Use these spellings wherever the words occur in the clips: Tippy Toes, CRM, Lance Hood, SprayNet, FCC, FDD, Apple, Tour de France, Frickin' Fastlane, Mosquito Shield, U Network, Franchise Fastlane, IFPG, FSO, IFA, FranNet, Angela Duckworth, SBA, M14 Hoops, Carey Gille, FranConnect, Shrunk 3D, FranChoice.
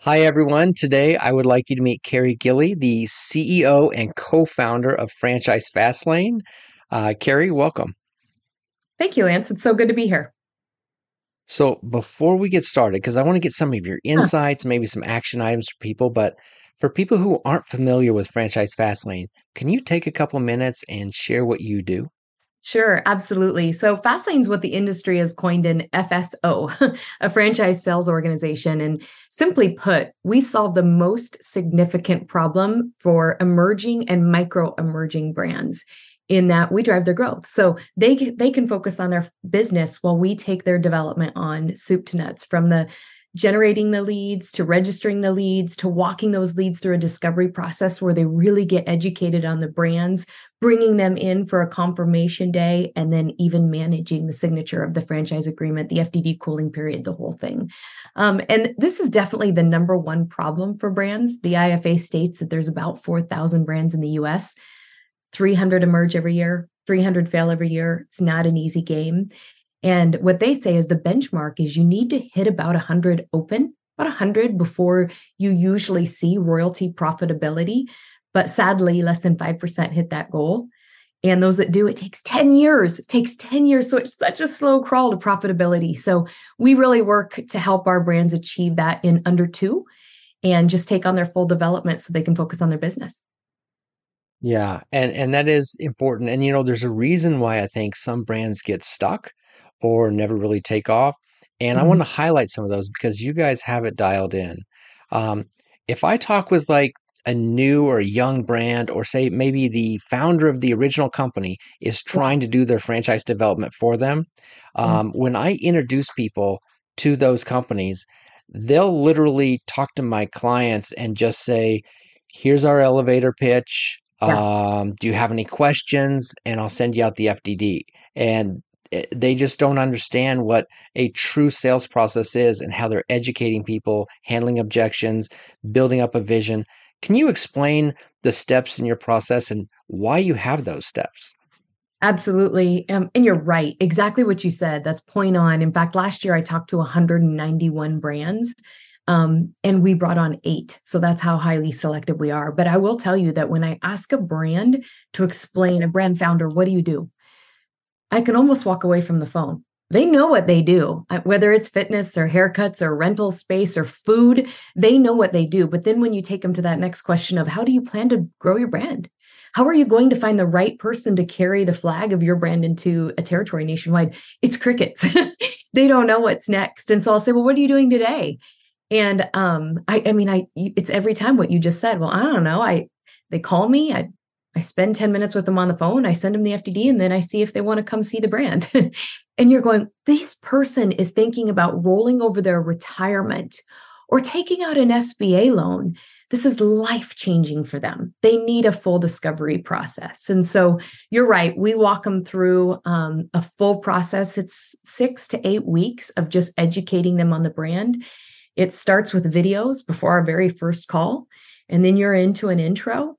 Hi everyone, today I would like you to meet Carey Gille, the CEO and co-founder of Franchise Fastlane. Carey, welcome. Thank you, Lance. It's so good to be here. So before we get started, because I want to get some of your insights, maybe some action items for people, but for people who aren't familiar with Franchise Fastlane, can you take a couple minutes and share what you do? Sure, absolutely. So Fastlane is what the industry has coined an FSO, a franchise sales organization. And simply put, we solve the most significant problem for emerging and micro-emerging brands in that we drive their growth. So they can focus on their business while we take their development on soup to nuts, from the generating the leads, to registering the leads, to walking those leads through a discovery process where they really get educated on the brands, bringing them in for a confirmation day, and then even managing the signature of the franchise agreement, the FDD cooling period, the whole thing. And this is definitely the number one problem for brands. The IFA states that there's about 4,000 brands in the US, 300 emerge every year, 300 fail every year. It's not an easy game. And what they say is the benchmark is you need to hit about 100 open, about 100 before you usually see royalty profitability. But sadly, less than 5% hit that goal. And those that do, it takes 10 years. It takes 10 years. So it's such a slow crawl to profitability. So we really work to help our brands achieve that in under 2 and just take on their full development so they can focus on their business. Yeah. And that is important. And, you know, there's a reason why I think some brands get stuck or never really take off. And I want to highlight some of those because you guys have it dialed in. If I talk with like a new or young brand, or say maybe the founder of the original company is trying to do their franchise development for them, when I introduce people to those companies, they'll literally talk to my clients and just say, here's our elevator pitch. Do you have any questions? And I'll send you out the FDD. And they just don't understand what a true sales process is and how they're educating people, handling objections, building up a vision. Can you explain the steps in your process and why you have those steps? Absolutely. And you're right. Exactly what you said. That's point on. In fact, last year I talked to 191 brands and we brought on 8. So that's how highly selective we are. But I will tell you that when I ask a brand to explain, a brand founder, what do you do? I can almost walk away from the phone. They know what they do, whether it's fitness or haircuts or rental space or food, they know what they do. But then when you take them to that next question of how do you plan to grow your brand? How are you going to find the right person to carry the flag of your brand into a territory nationwide? It's crickets. They don't know what's next. And so I'll say, well, what are you doing today? And it's every time what you just said. Well, I don't know. They call me. I spend 10 minutes with them on the phone. I send them the FDD, and then I see if they want to come see the brand. And you're going, this person is thinking about rolling over their retirement or taking out an SBA loan. This is life-changing for them. They need a full discovery process. And so you're right. We walk them through a full process. It's 6 to 8 weeks of just educating them on the brand. It starts with videos before our very first call, and then you're into an intro.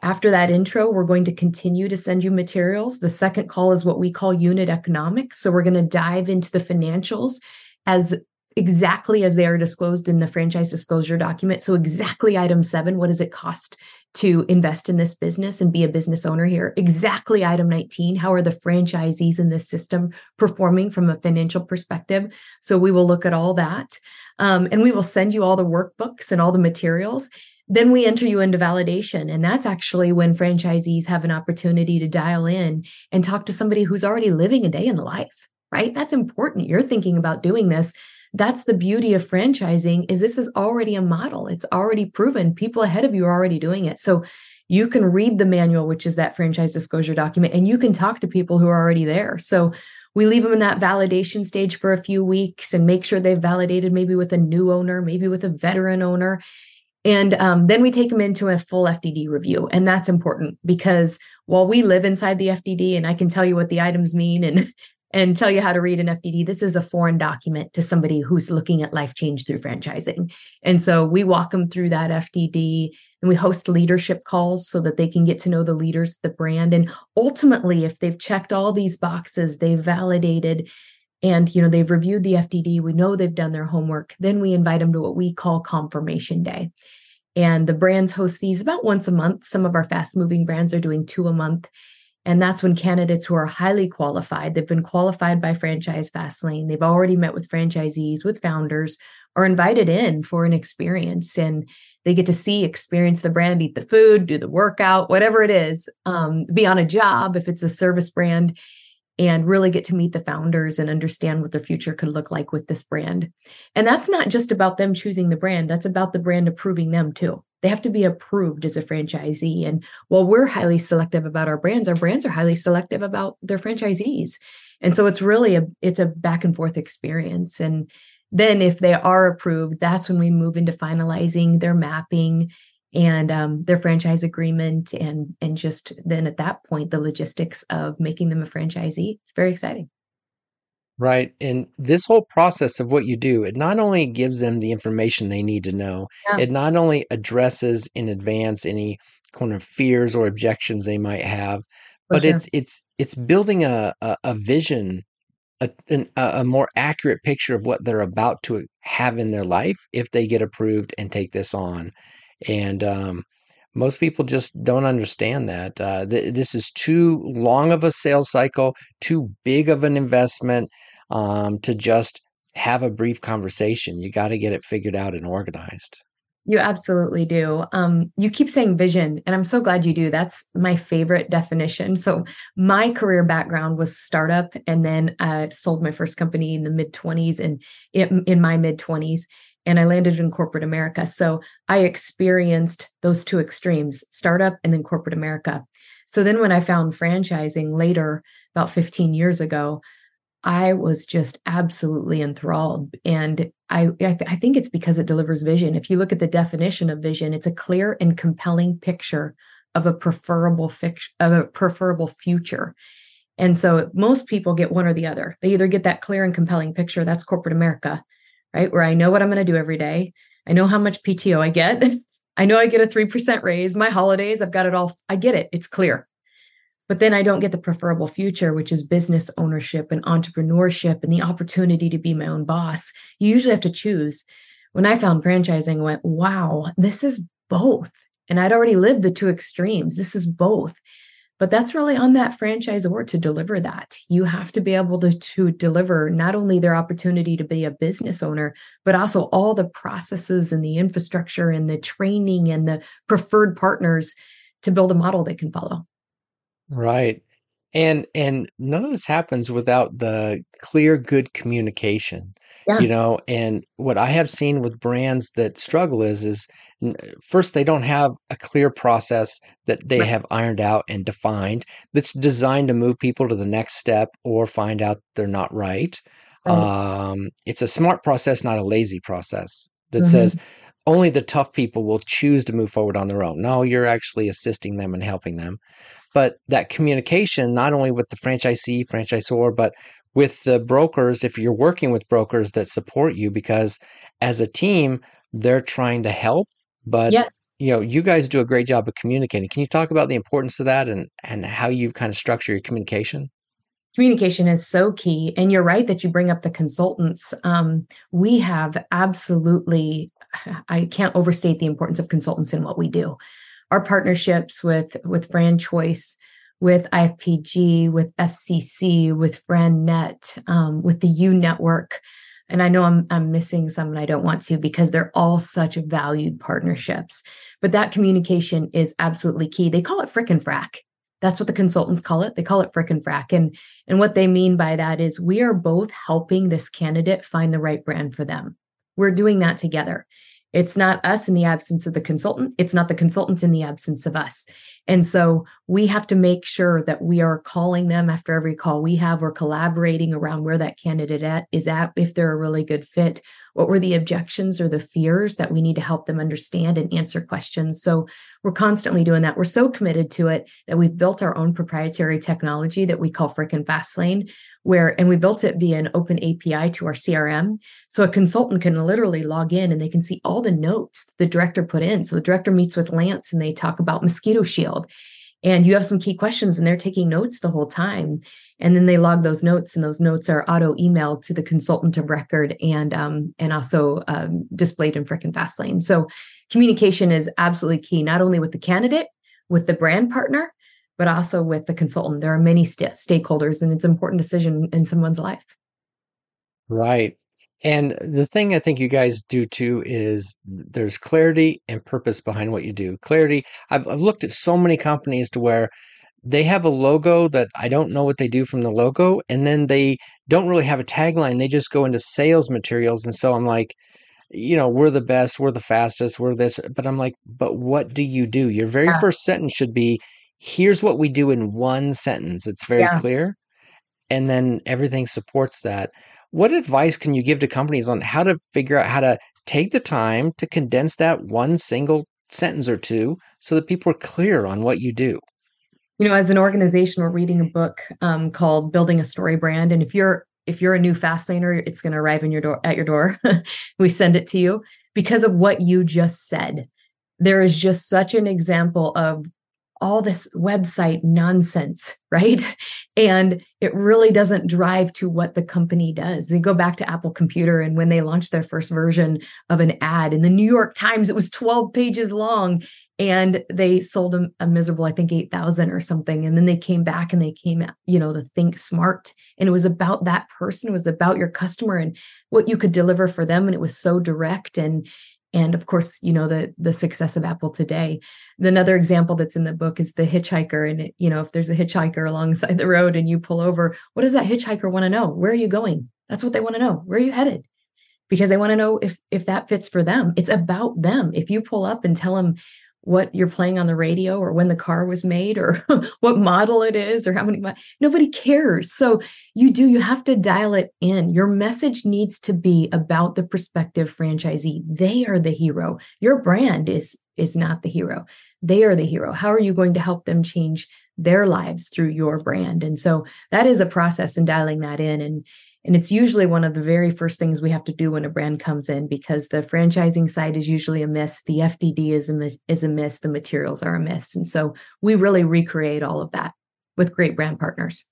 After that intro, we're going to continue to send you materials. The second call is what we call unit economics. So we're going to dive into the financials as exactly as they are disclosed in the franchise disclosure document. So exactly item 7, what does it cost to invest in this business and be a business owner here? Exactly item 19, how are the franchisees in this system performing from a financial perspective? So we will look at all that. And we will send you all the workbooks and all the materials. Then we enter you into validation. And that's actually when franchisees have an opportunity to dial in and talk to somebody who's already living a day in the life, right? That's important. You're thinking about doing this. That's the beauty of franchising, is this is already a model. It's already proven. People ahead of you are already doing it. So you can read the manual, which is that franchise disclosure document, and you can talk to people who are already there. So we leave them in that validation stage for a few weeks and make sure they've validated, maybe with a new owner, maybe with a veteran owner. And then we take them into a full FDD review. And that's important because while we live inside the FDD and I can tell you what the items mean and tell you how to read an FDD, this is a foreign document to somebody who's looking at life change through franchising. And so we walk them through that FDD and we host leadership calls so that they can get to know the leaders of the brand. And ultimately, if they've checked all these boxes, they've validated, And, you know, they've reviewed the FDD. We know they've done their homework. Then we invite them to what we call confirmation day. And the brands host these about once a month. Some of our fast moving brands are doing 2 a month. And that's when candidates who are highly qualified, they've been qualified by Franchise Fastlane, they've already met with franchisees, with founders, are invited in for an experience. And they get to see, experience the brand, eat the food, do the workout, whatever it is, be on a job if it's a service brand, and really get to meet the founders and understand what their future could look like with this brand. And that's not just about them choosing the brand. That's about the brand approving them too. They have to be approved as a franchisee. And while we're highly selective about our brands are highly selective about their franchisees. And so it's really it's a back and forth experience. And then if they are approved, that's when we move into finalizing their mapping and their franchise agreement, and just then at that point, the logistics of making them a franchisee. It's very exciting. Right. And this whole process of what you do, it not only gives them the information they need to know, it not only addresses in advance any kind of fears or objections they might have, but it's building a vision, a more accurate picture of what they're about to have in their life if they get approved and take this on. And most people just don't understand that. This is too long of a sales cycle, too big of an investment to just have a brief conversation. You got to get it figured out and organized. You absolutely do. You keep saying vision, and I'm so glad you do. That's my favorite definition. So my career background was startup, and then I sold my first company in the mid-20s and in my mid-20s. And I landed in corporate America. So I experienced those two extremes, startup and then corporate America. So then when I found franchising later, about 15 years ago, I was just absolutely enthralled. And I think it's because it delivers vision. If you look at the definition of vision, it's a clear and compelling picture of a preferable future. And so most people get one or the other. They either get that clear and compelling picture, that's corporate America, right? Where I know what I'm going to do every day. I know how much PTO I get. I know I get a 3% raise, my holidays, I've got it all. I get it. It's clear. But then I don't get the preferable future, which is business ownership and entrepreneurship and the opportunity to be my own boss. You usually have to choose. When I found franchising, I went, wow, this is both. And I'd already lived the two extremes. This is both. But that's really on that franchisor to deliver that. You have to be able to deliver not only their opportunity to be a business owner, but also all the processes and the infrastructure and the training and the preferred partners to build a model they can follow. Right. And none of this happens without the clear, good communication, you know, and what I have seen with brands that struggle is first, they don't have a clear process that they have ironed out and defined that's designed to move people to the next step or find out they're not right. It's a smart process, not a lazy process that says only the tough people will choose to move forward on their own. No, you're actually assisting them and helping them. But that communication, not only with the franchisee, franchisor, but with the brokers, if you're working with brokers that support you, because as a team, they're trying to help, but you know, you guys do a great job of communicating. Can you talk about the importance of that and how you kind of structure your communication? Communication is so key. And you're right that you bring up the consultants. We have absolutely, I can't overstate the importance of consultants in what we do. Our partnerships with FranChoice, with IFPG, with FCC, with FranNet, with the U Network. And I know I'm missing some and I don't want to because they're all such valued partnerships. But that communication is absolutely key. They call it Frickin' Frac. That's what the consultants call it. They call it Frickin' Frac. And what they mean by that is we are both helping this candidate find the right brand for them. We're doing that together. It's not us in the absence of the consultant. It's not the consultants in the absence of us. And so we have to make sure that we are calling them after every call we have. We're collaborating around where that candidate is at, if they're a really good fit, what were the objections or the fears that we need to help them understand and answer questions. So we're constantly doing that. We're so committed to it that we've built our own proprietary technology that we call Frickin' Fastlane, and we built it via an open API to our CRM. So a consultant can literally log in and they can see all the notes the director put in. So the director meets with Lance and they talk about Mosquito Shield. And you have some key questions and they're taking notes the whole time. And then they log those notes, and those notes are auto emailed to the consultant of record and also displayed in Frickin' Fastlane. So communication is absolutely key, not only with the candidate, with the brand partner, but also with the consultant. There are many stakeholders, and it's an important decision in someone's life. Right. And the thing I think you guys do too is there's clarity and purpose behind what you do. Clarity, I've looked at so many companies to where they have a logo that I don't know what they do from the logo, and then they don't really have a tagline. They just go into sales materials. And so I'm like, you know, we're the best, we're the fastest, we're this. But I'm like, but what do you do? Your very first sentence should be, here's what we do in one sentence. It's very clear. And then everything supports that. What advice can you give to companies on how to figure out how to take the time to condense that one single sentence or two so that people are clear on what you do? You know, as an organization, we're reading a book called Building a Story Brand. And if you're a new Fastlaner, it's going to arrive in your door, at your door. We send it to you because of what you just said. There is just such an example of all this website nonsense, right? And it really doesn't drive to what the company does. They go back to Apple Computer and when they launched their first version of an ad in the New York Times, it was 12 pages long and they sold a miserable, I think 8,000 or something. And then they came back and they came, you know, the Think Smart. And it was about that person. It was about your customer and what you could deliver for them. And it was so direct. And of course, you know, the success of Apple today. Another example that's in the book is the hitchhiker. And, you know, if there's a hitchhiker alongside the road and you pull over, what does that hitchhiker want to know? Where are you going? That's what they want to know. Where are you headed? Because they want to know if that fits for them. It's about them. If you pull up and tell them what you're playing on the radio or when the car was made or what model it is or how many, nobody cares. So you have to dial it in. Your message needs to be about the prospective franchisee. They are the hero. Your brand is not the hero. They are the hero. How are you going to help them change their lives through your brand? And so that is a process in dialing that in. And it's usually one of the very first things we have to do when a brand comes in, because the franchising side is usually a miss. The FDD is a miss. The materials are a miss. And so we really recreate all of that with great brand partners.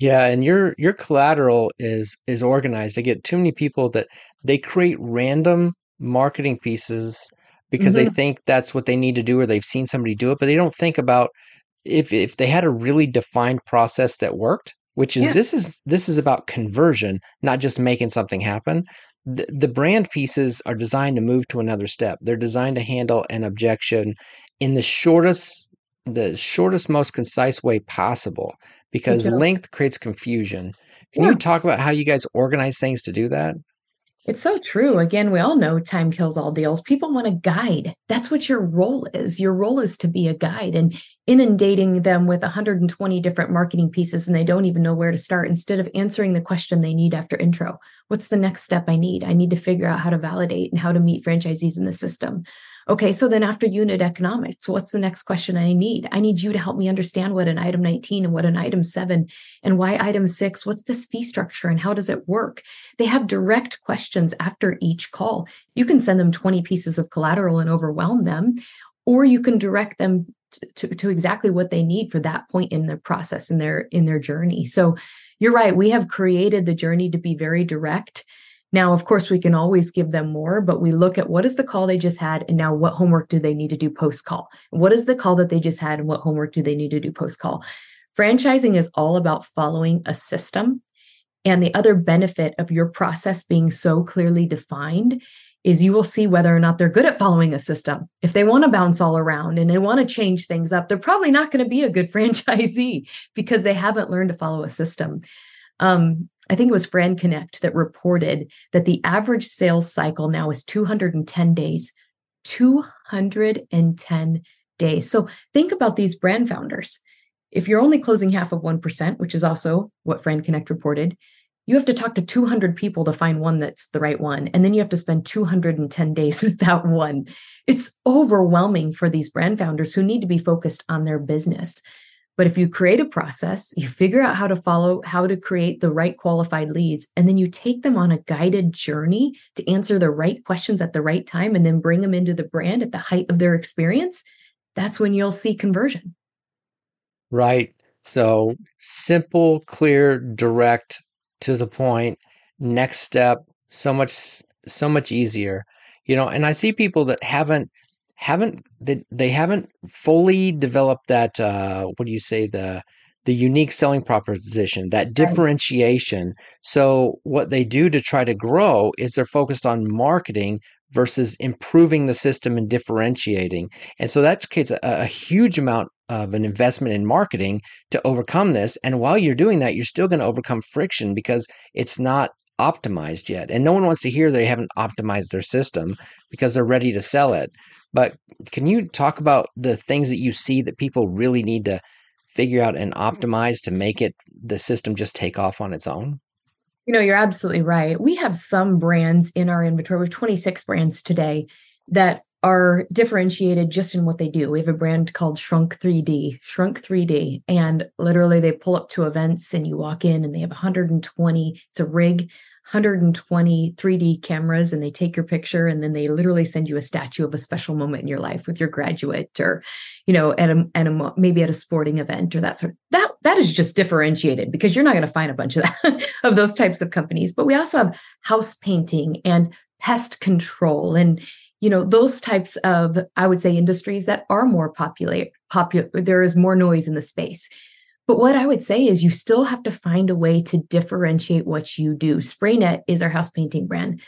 Yeah. And your collateral is organized. I get too many people that they create random marketing pieces because they think that's what they need to do, or they've seen somebody do it, but they don't think about if they had a really defined process that worked. Which is this is about conversion, not just making something happen. The brand pieces are designed to move to another step. They're designed to handle an objection in the shortest, most concise way possible, because length creates confusion. Can you talk about how you guys organize things to do that? It's so true. Again, we all know time kills all deals. People want a guide. That's what your role is. Your role is to be a guide, and inundating them with 120 different marketing pieces, and they don't even know where to start. Instead of answering the question they need after intro, what's the next step I need? I need to figure out how to validate and how to meet franchisees in the system. Okay, so then after unit economics, what's the next question I need? I need you to help me understand what an item 19 and what an item 7 and why item 6, what's this fee structure and how does it work? They have direct questions after each call. You can send them 20 pieces of collateral and overwhelm them, or you can direct them to exactly what they need for that point in their process, in their journey. So you're right, we have created the journey to be very direct. Now, of course, we can always give them more, but we look at what is the call they just had and now what homework do they need to do post-call? What is the call that they just had and what homework do they need to do post-call? Franchising is all about following a system. And the other benefit of your process being so clearly defined is you will see whether or not they're good at following a system. If they want to bounce all around and they want to change things up, they're probably not going to be a good franchisee because they haven't learned to follow a system. I think it was FranConnect that reported that the average sales cycle now is 210 days. 210 days. So think about these brand founders. If you're only closing half of 1%, which is also what FranConnect reported, you have to talk to 200 people to find one that's the right one. And then you have to spend 210 days with that one. It's overwhelming for these brand founders who need to be focused on their business. But if you create a process, you figure out how to follow, how to create the right qualified leads, and then you take them on a guided journey to answer the right questions at the right time, and then bring them into the brand at the height of their experience, that's when you'll see conversion. Right. So simple, clear, direct, to the point. Next step, so much easier, you know. And I see people that haven't fully developed that the unique selling proposition, that differentiation. So what they do to try to grow is they're focused on marketing versus improving the system and differentiating. And so that creates a huge amount of an investment in marketing to overcome this. And while you're doing that, you're still going to overcome friction because it's not optimized yet. And no one wants to hear they haven't optimized their system because they're ready to sell it. But can you talk about the things that you see that people really need to figure out and optimize to make it the system just take off on its own? You know, you're absolutely right. We have some brands in our inventory. We have 26 brands today that are differentiated just in what they do. We have a brand called Shrunk 3D. And literally they pull up to events and you walk in and they have 120, it's a rig, 120 3D cameras, and they take your picture and then they literally send you a statue of a special moment in your life with your graduate or, you know, at a maybe at a sporting event or that sort. That is just differentiated because you're not going to find a bunch of that, of those types of companies. But we also have house painting and pest control and, you know, those types of, I would say, industries that are more popular, there is more noise in the space. But what I would say is you still have to find a way to differentiate what you do. SprayNet is our house painting brand.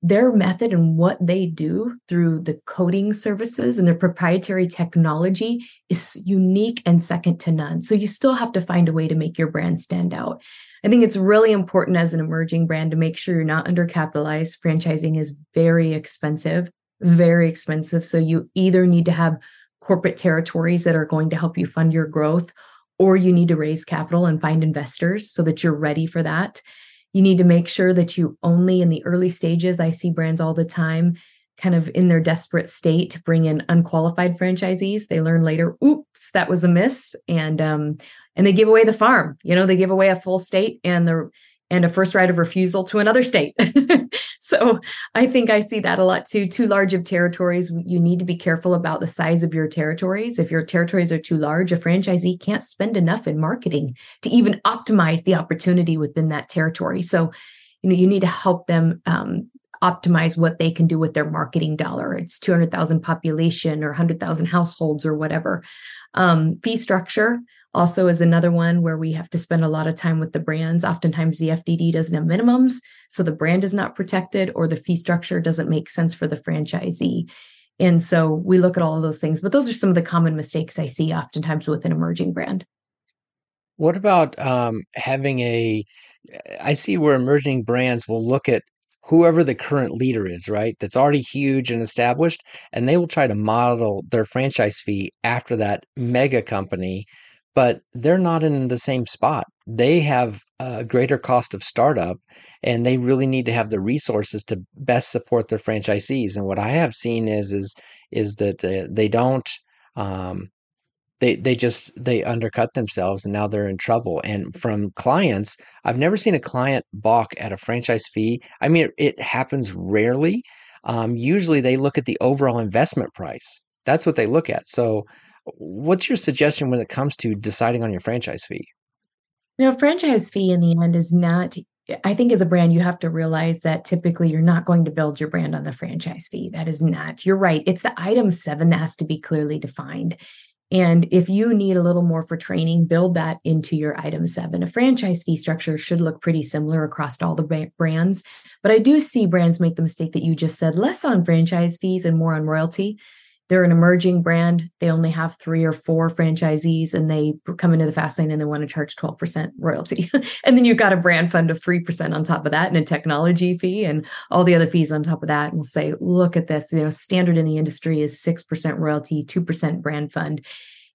Their method and what they do through the coating services and their proprietary technology is unique and second to none. So you still have to find a way to make your brand stand out. I think it's really important as an emerging brand to make sure you're not undercapitalized. Franchising is very expensive. So you either need to have corporate territories that are going to help you fund your growth, or you need to raise capital and find investors so that you're ready for that. You need to make sure that you only in the early stages, I see brands all the time, kind of in their desperate state, bring in unqualified franchisees. They learn later, oops, that was a miss. And they give away the farm, you know, they give away a full state and a first right of refusal to another state. So I think I see that a lot too. Too large of territories, you need to be careful about the size of your territories. If your territories are too large, a franchisee can't spend enough in marketing to even optimize the opportunity within that territory. So, you know, you need to help them optimize what they can do with their marketing dollar. It's 200,000 population or 100,000 households or whatever. Fee structure also is another one where we have to spend a lot of time with the brands. Oftentimes the FDD doesn't have minimums, so the brand is not protected or the fee structure doesn't make sense for the franchisee. And so we look at all of those things, but those are some of the common mistakes I see oftentimes with an emerging brand. What about I see where emerging brands will look at whoever the current leader is, right? That's already huge and established, and they will try to model their franchise fee after that mega company. But they're not in the same spot. They have a greater cost of startup, and they really need to have the resources to best support their franchisees. And what I have seen is that they don't they undercut themselves, and now they're in trouble. And from clients, I've never seen a client balk at a franchise fee. I mean, it happens rarely. Usually, they look at the overall investment price. That's what they look at. So what's your suggestion when it comes to deciding on your franchise fee? You know, franchise fee in the end is not, I think as a brand, you have to realize that typically you're not going to build your brand on the franchise fee. That is not, you're right. It's the item 7 that has to be clearly defined. And if you need a little more for training, build that into your item 7. A franchise fee structure should look pretty similar across all the brands. But I do see brands make the mistake that you just said, less on franchise fees and more on royalty. They're an emerging brand. They only have 3 or 4 franchisees, and they come into the Fastlane and they want to charge 12% royalty. And then you've got a brand fund of 3% on top of that, and a technology fee and all the other fees on top of that. And we'll say, look at this. You know, standard in the industry is 6% royalty, 2% brand fund,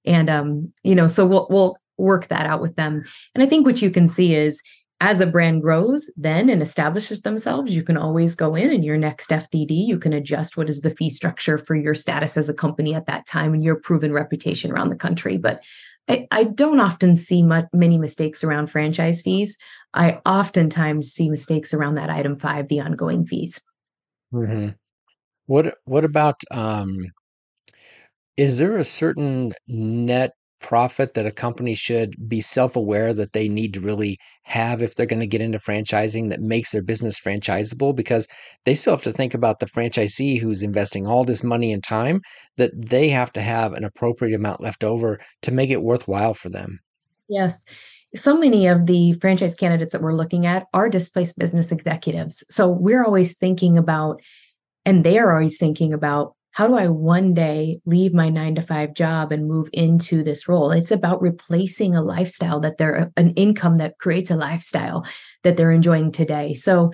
and you know, so we'll work that out with them. And I think what you can see is, as a brand grows then and establishes themselves, you can always go in your next FDD, you can adjust what is the fee structure for your status as a company at that time and your proven reputation around the country. But I don't often see many mistakes around franchise fees. I oftentimes see mistakes around that item 5, the ongoing fees. Mm-hmm. What about, is there a certain net profit that a company should be self-aware that they need to really have if they're going to get into franchising that makes their business franchisable, because they still have to think about the franchisee who's investing all this money and time, that they have to have an appropriate amount left over to make it worthwhile for them. Yes. So many of the franchise candidates that we're looking at are displaced business executives. So we're always thinking about, and they are always thinking about, how do I one day leave my 9-to-5 job and move into this role? It's about replacing a lifestyle that they're, an income that creates a lifestyle that they're enjoying today. So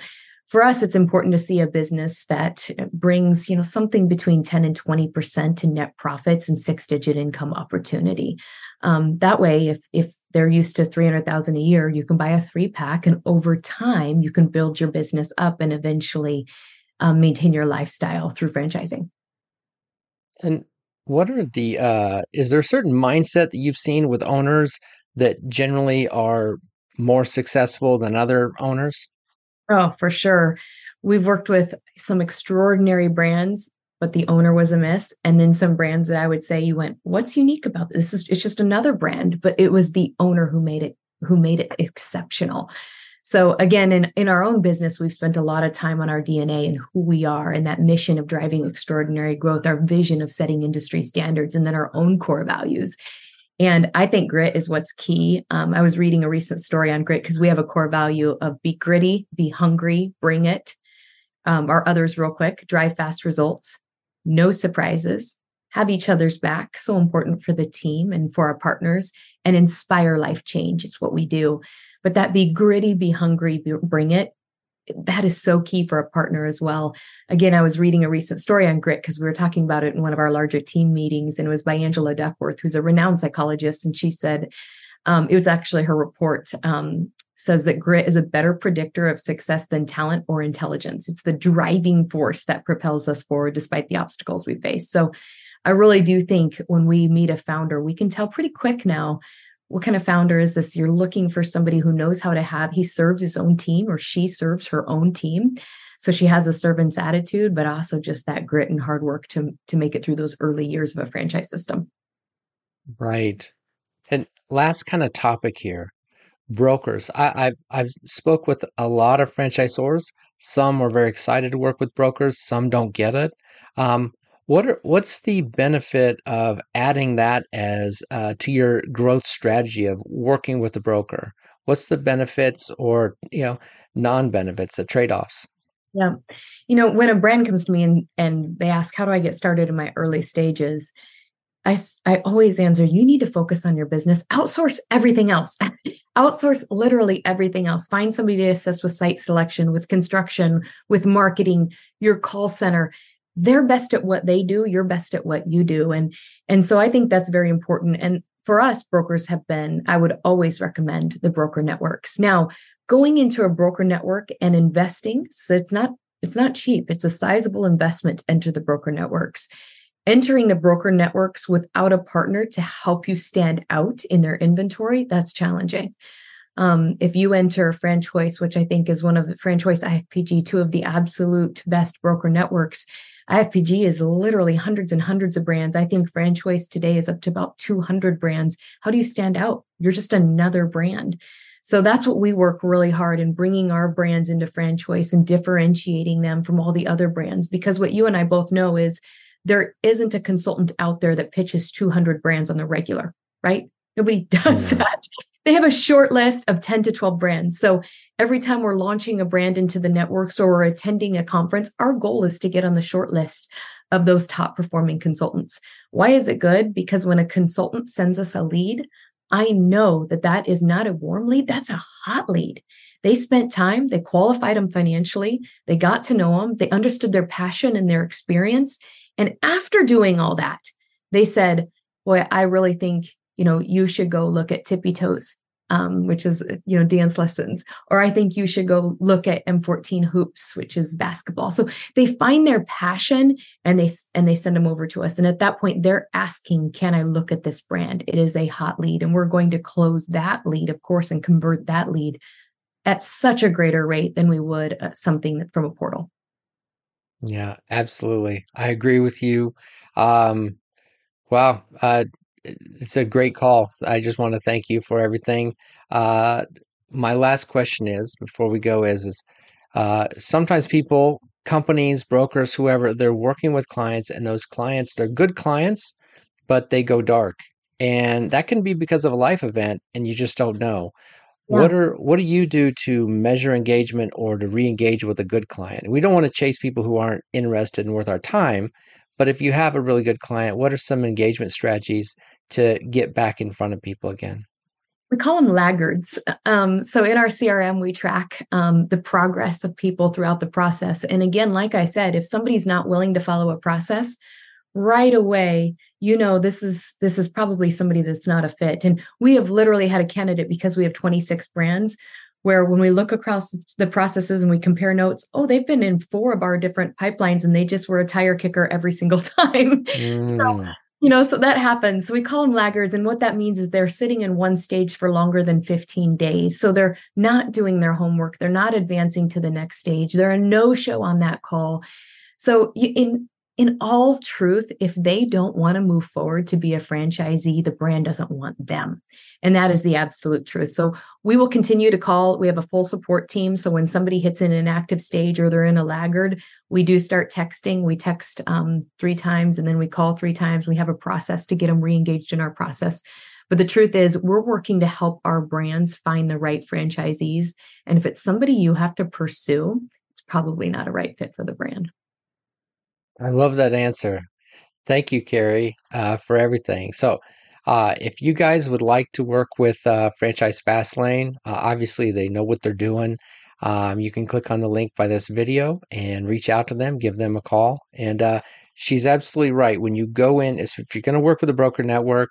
for us, it's important to see a business that brings, something between 10 and 20% to net profits and 6-digit income opportunity. That way, if they're used to $300,000 a year, you can buy a 3-pack, and over time, you can build your business up and eventually maintain your lifestyle through franchising. And what are the, is there a certain mindset that you've seen with owners that generally are more successful than other owners? Oh, for sure. We've worked with some extraordinary brands, but the owner was a miss. And then some brands that I would say you went, what's unique about this? It's just another brand, but it was the owner who made it exceptional. So again, in our own business, we've spent a lot of time on our DNA and who we are and that mission of driving extraordinary growth, our vision of setting industry standards, and then our own core values. And I think grit is what's key. I was reading a recent story on grit because we have a core value of be gritty, be hungry, bring it. Our others real quick, drive fast results, no surprises, have each other's back, so important for the team and for our partners, and inspire life change is what we do. But that be gritty, be hungry, bring it. That is so key for a partner as well. Again, I was reading a recent story on grit because we were talking about it in one of our larger team meetings, and it was by Angela Duckworth, who's a renowned psychologist. And she said, it was actually her report, says that grit is a better predictor of success than talent or intelligence. It's the driving force that propels us forward despite the obstacles we face. So I really do think when we meet a founder, we can tell pretty quick now, what kind of founder is this? You're looking for somebody who knows how to have, he serves his own team, or she serves her own team. So she has a servant's attitude, but also just that grit and hard work to make it through those early years of a franchise system. Right. And last kind of topic here, brokers. I've spoke with a lot of franchisors. Some are very excited to work with brokers. Some don't get it. What's the benefit of adding that as to your growth strategy of working with the broker? What's the benefits or non-benefits, the trade-offs? Yeah, when a brand comes to me and they ask, how do I get started in my early stages? I always answer, you need to focus on your business, outsource everything else, outsource literally everything else. Find somebody to assist with site selection, with construction, with marketing, your call center. They're best at what they do. You're best at what you do. And so I think that's very important. And for us, brokers have been, I would always recommend the broker networks. Now, going into a broker network and investing, so it's not cheap. It's a sizable investment to enter the broker networks. Entering the broker networks without a partner to help you stand out in their inventory, that's challenging. If you enter FranChoice, which I think is one of the FranChoice IFPG, two of the absolute best broker networks, IFPG is literally hundreds and hundreds of brands. I think FranChoice today is up to about 200 brands. How do you stand out? You're just another brand. So that's what we work really hard in, bringing our brands into FranChoice and differentiating them from all the other brands. Because what you and I both know is there isn't a consultant out there that pitches 200 brands on the regular, right? Nobody does that. They have a short list of 10 to 12 brands. So every time we're launching a brand into the networks or we're attending a conference, our goal is to get on the short list of those top performing consultants. Why is it good? Because when a consultant sends us a lead, I know that is not a warm lead. That's a hot lead. They spent time, they qualified them financially, they got to know them, they understood their passion and their experience. And after doing all that, they said, boy, I really think you should go look at Tippy Toes, which is, dance lessons. Or I think you should go look at M14 Hoops, which is basketball. So they find their passion and they send them over to us. And at that point, they're asking, can I look at this brand? It is a hot lead. And we're going to close that lead, of course, and convert that lead at such a greater rate than we would something from a portal. Yeah, absolutely. I agree with you. Wow. It's a great call. I just want to thank you for everything. My last question is, before we go, is sometimes people, companies, brokers, whoever, they're working with clients, and those clients, they're good clients, but they go dark. And that can be because of a life event, and you just don't know. Yeah. What do you do to measure engagement or to re-engage with a good client? We don't want to chase people who aren't interested and worth our time, but if you have a really good client, what are some engagement strategies to get back in front of people again? We call them laggards. So in our CRM, we track the progress of people throughout the process. And again, like I said, if somebody's not willing to follow a process right away, you know, this is probably somebody that's not a fit. And we have literally had a candidate, because we have 26 brands, where when we look across the processes and we compare notes, oh, they've been in 4 of our different pipelines and they just were a tire kicker every single time. So, you know, so that happens. So we call them laggards. And what that means is they're sitting in one stage for longer than 15 days. So they're not doing their homework. They're not advancing to the next stage. They're a no-show on that call. So in all truth, if they don't want to move forward to be a franchisee, the brand doesn't want them. And that is the absolute truth. So we will continue to call. We have a full support team. So when somebody hits an inactive stage or they're in a laggard, we do start texting. We text 3 times and then we call 3 times. We have a process to get them re-engaged in our process. But the truth is, we're working to help our brands find the right franchisees. And if it's somebody you have to pursue, it's probably not a right fit for the brand. I love that answer. Thank you, Carey, for everything. So if you guys would like to work with Franchise Fastlane, obviously they know what they're doing. You can click on the link by this video and reach out to them, give them a call. And she's absolutely right. When you go in, if you're going to work with a broker network,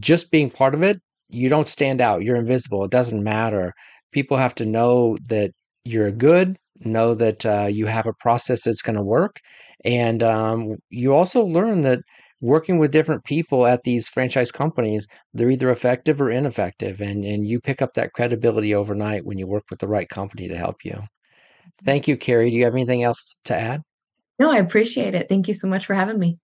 just being part of it, you don't stand out. You're invisible. It doesn't matter. People have to know that you're good. Know that you have a process that's going to work. And you also learn that working with different people at these franchise companies, they're either effective or ineffective. And you pick up that credibility overnight when you work with the right company to help you. Thank you, Carey. Do you have anything else to add? No, I appreciate it. Thank you so much for having me.